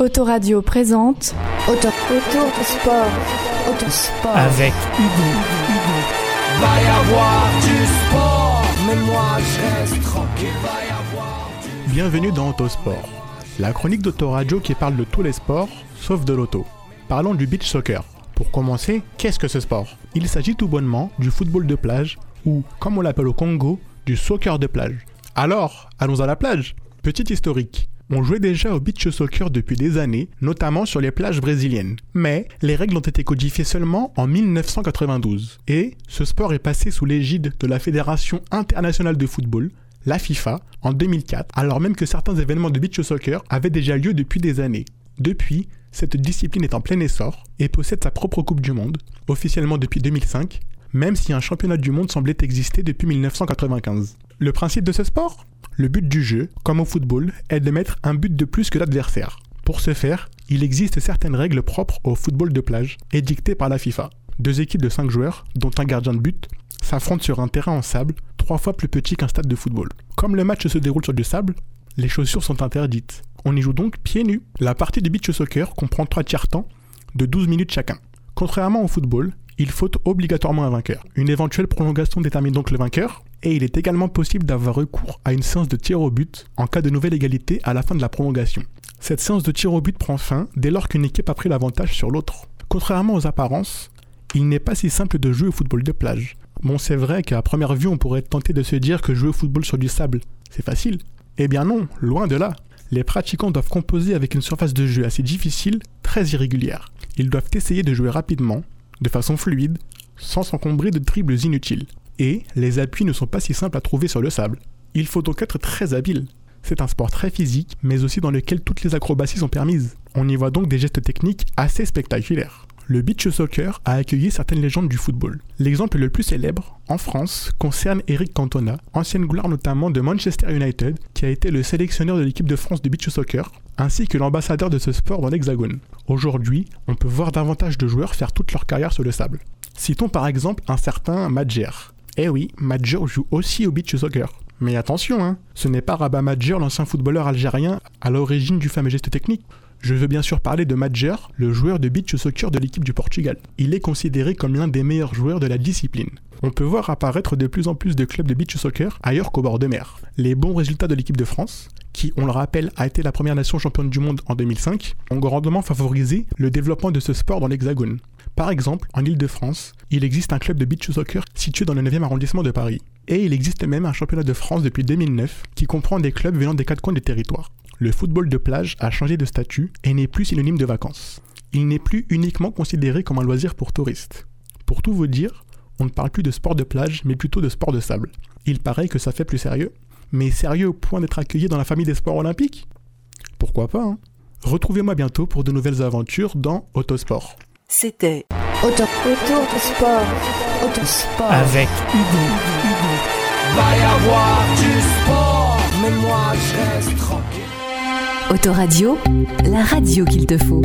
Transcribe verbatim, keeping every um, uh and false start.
Autoradio présente Auto Autosport Autosport avec Hugo. Va y avoir du sport, mais moi je reste tranquille. Va y avoir du sport. Bienvenue dans Autosport, la chronique d'Autoradio qui parle de tous les sports sauf de l'auto. Parlons du beach soccer. Pour commencer, qu'est-ce que ce sport ? Il s'agit tout bonnement du football de plage ou, comme on l'appelle au Congo, du soccer de plage. Alors, allons à la plage. Petit historique. On jouait déjà au beach soccer depuis des années, notamment sur les plages brésiliennes. Mais les règles ont été codifiées seulement en mille neuf cent quatre-vingt-douze. Et ce sport est passé sous l'égide de la Fédération Internationale de Football, la FIFA, en deux mille quatre, alors même que certains événements de beach soccer avaient déjà lieu depuis des années. Depuis, cette discipline est en plein essor et possède sa propre Coupe du Monde, officiellement depuis deux mille cinq, même si un championnat du monde semblait exister depuis mille neuf cent quatre-vingt-quinze. Le principe de ce sport ? Le but du jeu, comme au football, est de mettre un but de plus que l'adversaire. Pour ce faire, il existe certaines règles propres au football de plage, édictées par la FIFA. Deux équipes de cinq joueurs, dont un gardien de but, s'affrontent sur un terrain en sable, trois fois plus petit qu'un stade de football. Comme le match se déroule sur du sable, les chaussures sont interdites. On y joue donc pieds nus. La partie de beach soccer comprend trois tiers-temps de douze minutes chacun. Contrairement au football, il faut obligatoirement un vainqueur. Une éventuelle prolongation détermine donc le vainqueur, et il est également possible d'avoir recours à une séance de tir au but en cas de nouvelle égalité à la fin de la prolongation. Cette séance de tir au but prend fin dès lors qu'une équipe a pris l'avantage sur l'autre. Contrairement aux apparences, il n'est pas si simple de jouer au football de plage. Bon, c'est vrai qu'à première vue, on pourrait tenter de se dire que jouer au football sur du sable, c'est facile. Eh bien non, loin de là. Les pratiquants doivent composer avec une surface de jeu assez difficile, très irrégulière. Ils doivent essayer de jouer rapidement, de façon fluide, sans s'encombrer de dribbles inutiles. Et les appuis ne sont pas si simples à trouver sur le sable. Il faut donc être très habile. C'est un sport très physique, mais aussi dans lequel toutes les acrobaties sont permises. On y voit donc des gestes techniques assez spectaculaires. Le beach soccer a accueilli certaines légendes du football. L'exemple le plus célèbre, en France, concerne Eric Cantona, ancienne gloire notamment de Manchester United, qui a été le sélectionneur de l'équipe de France de beach soccer, ainsi que l'ambassadeur de ce sport dans l'Hexagone. Aujourd'hui, on peut voir davantage de joueurs faire toute leur carrière sur le sable. Citons par exemple un certain Madjer. Eh oui, Madjer joue aussi au beach soccer. Mais attention, hein, ce n'est pas Rabah Madjer, l'ancien footballeur algérien, à l'origine du fameux geste technique. Je veux bien sûr parler de Madjer, le joueur de beach soccer de l'équipe du Portugal. Il est considéré comme l'un des meilleurs joueurs de la discipline. On peut voir apparaître de plus en plus de clubs de beach soccer ailleurs qu'au bord de mer. Les bons résultats de l'équipe de France, qui, on le rappelle, a été la première nation championne du monde en deux mille cinq, ont grandement favorisé le développement de ce sport dans l'Hexagone. Par exemple, en Ile-de-France, il existe un club de beach soccer situé dans le neuvième arrondissement de Paris. Et il existe même un championnat de France depuis deux mille neuf qui comprend des clubs venant des quatre coins du territoire. Le football de plage a changé de statut et n'est plus synonyme de vacances. Il n'est plus uniquement considéré comme un loisir pour touristes. Pour tout vous dire, on ne parle plus de sport de plage, mais plutôt de sport de sable. Il paraît que ça fait plus sérieux, mais sérieux au point d'être accueilli dans la famille des sports olympiques ? Pourquoi pas, hein ? Retrouvez-moi bientôt pour de nouvelles aventures dans Autosport. C'était Auto Autosport Autosport avec Hugo. Va y avoir du sport, mais moi je reste tranquille. Autoradio, la radio qu'il te faut.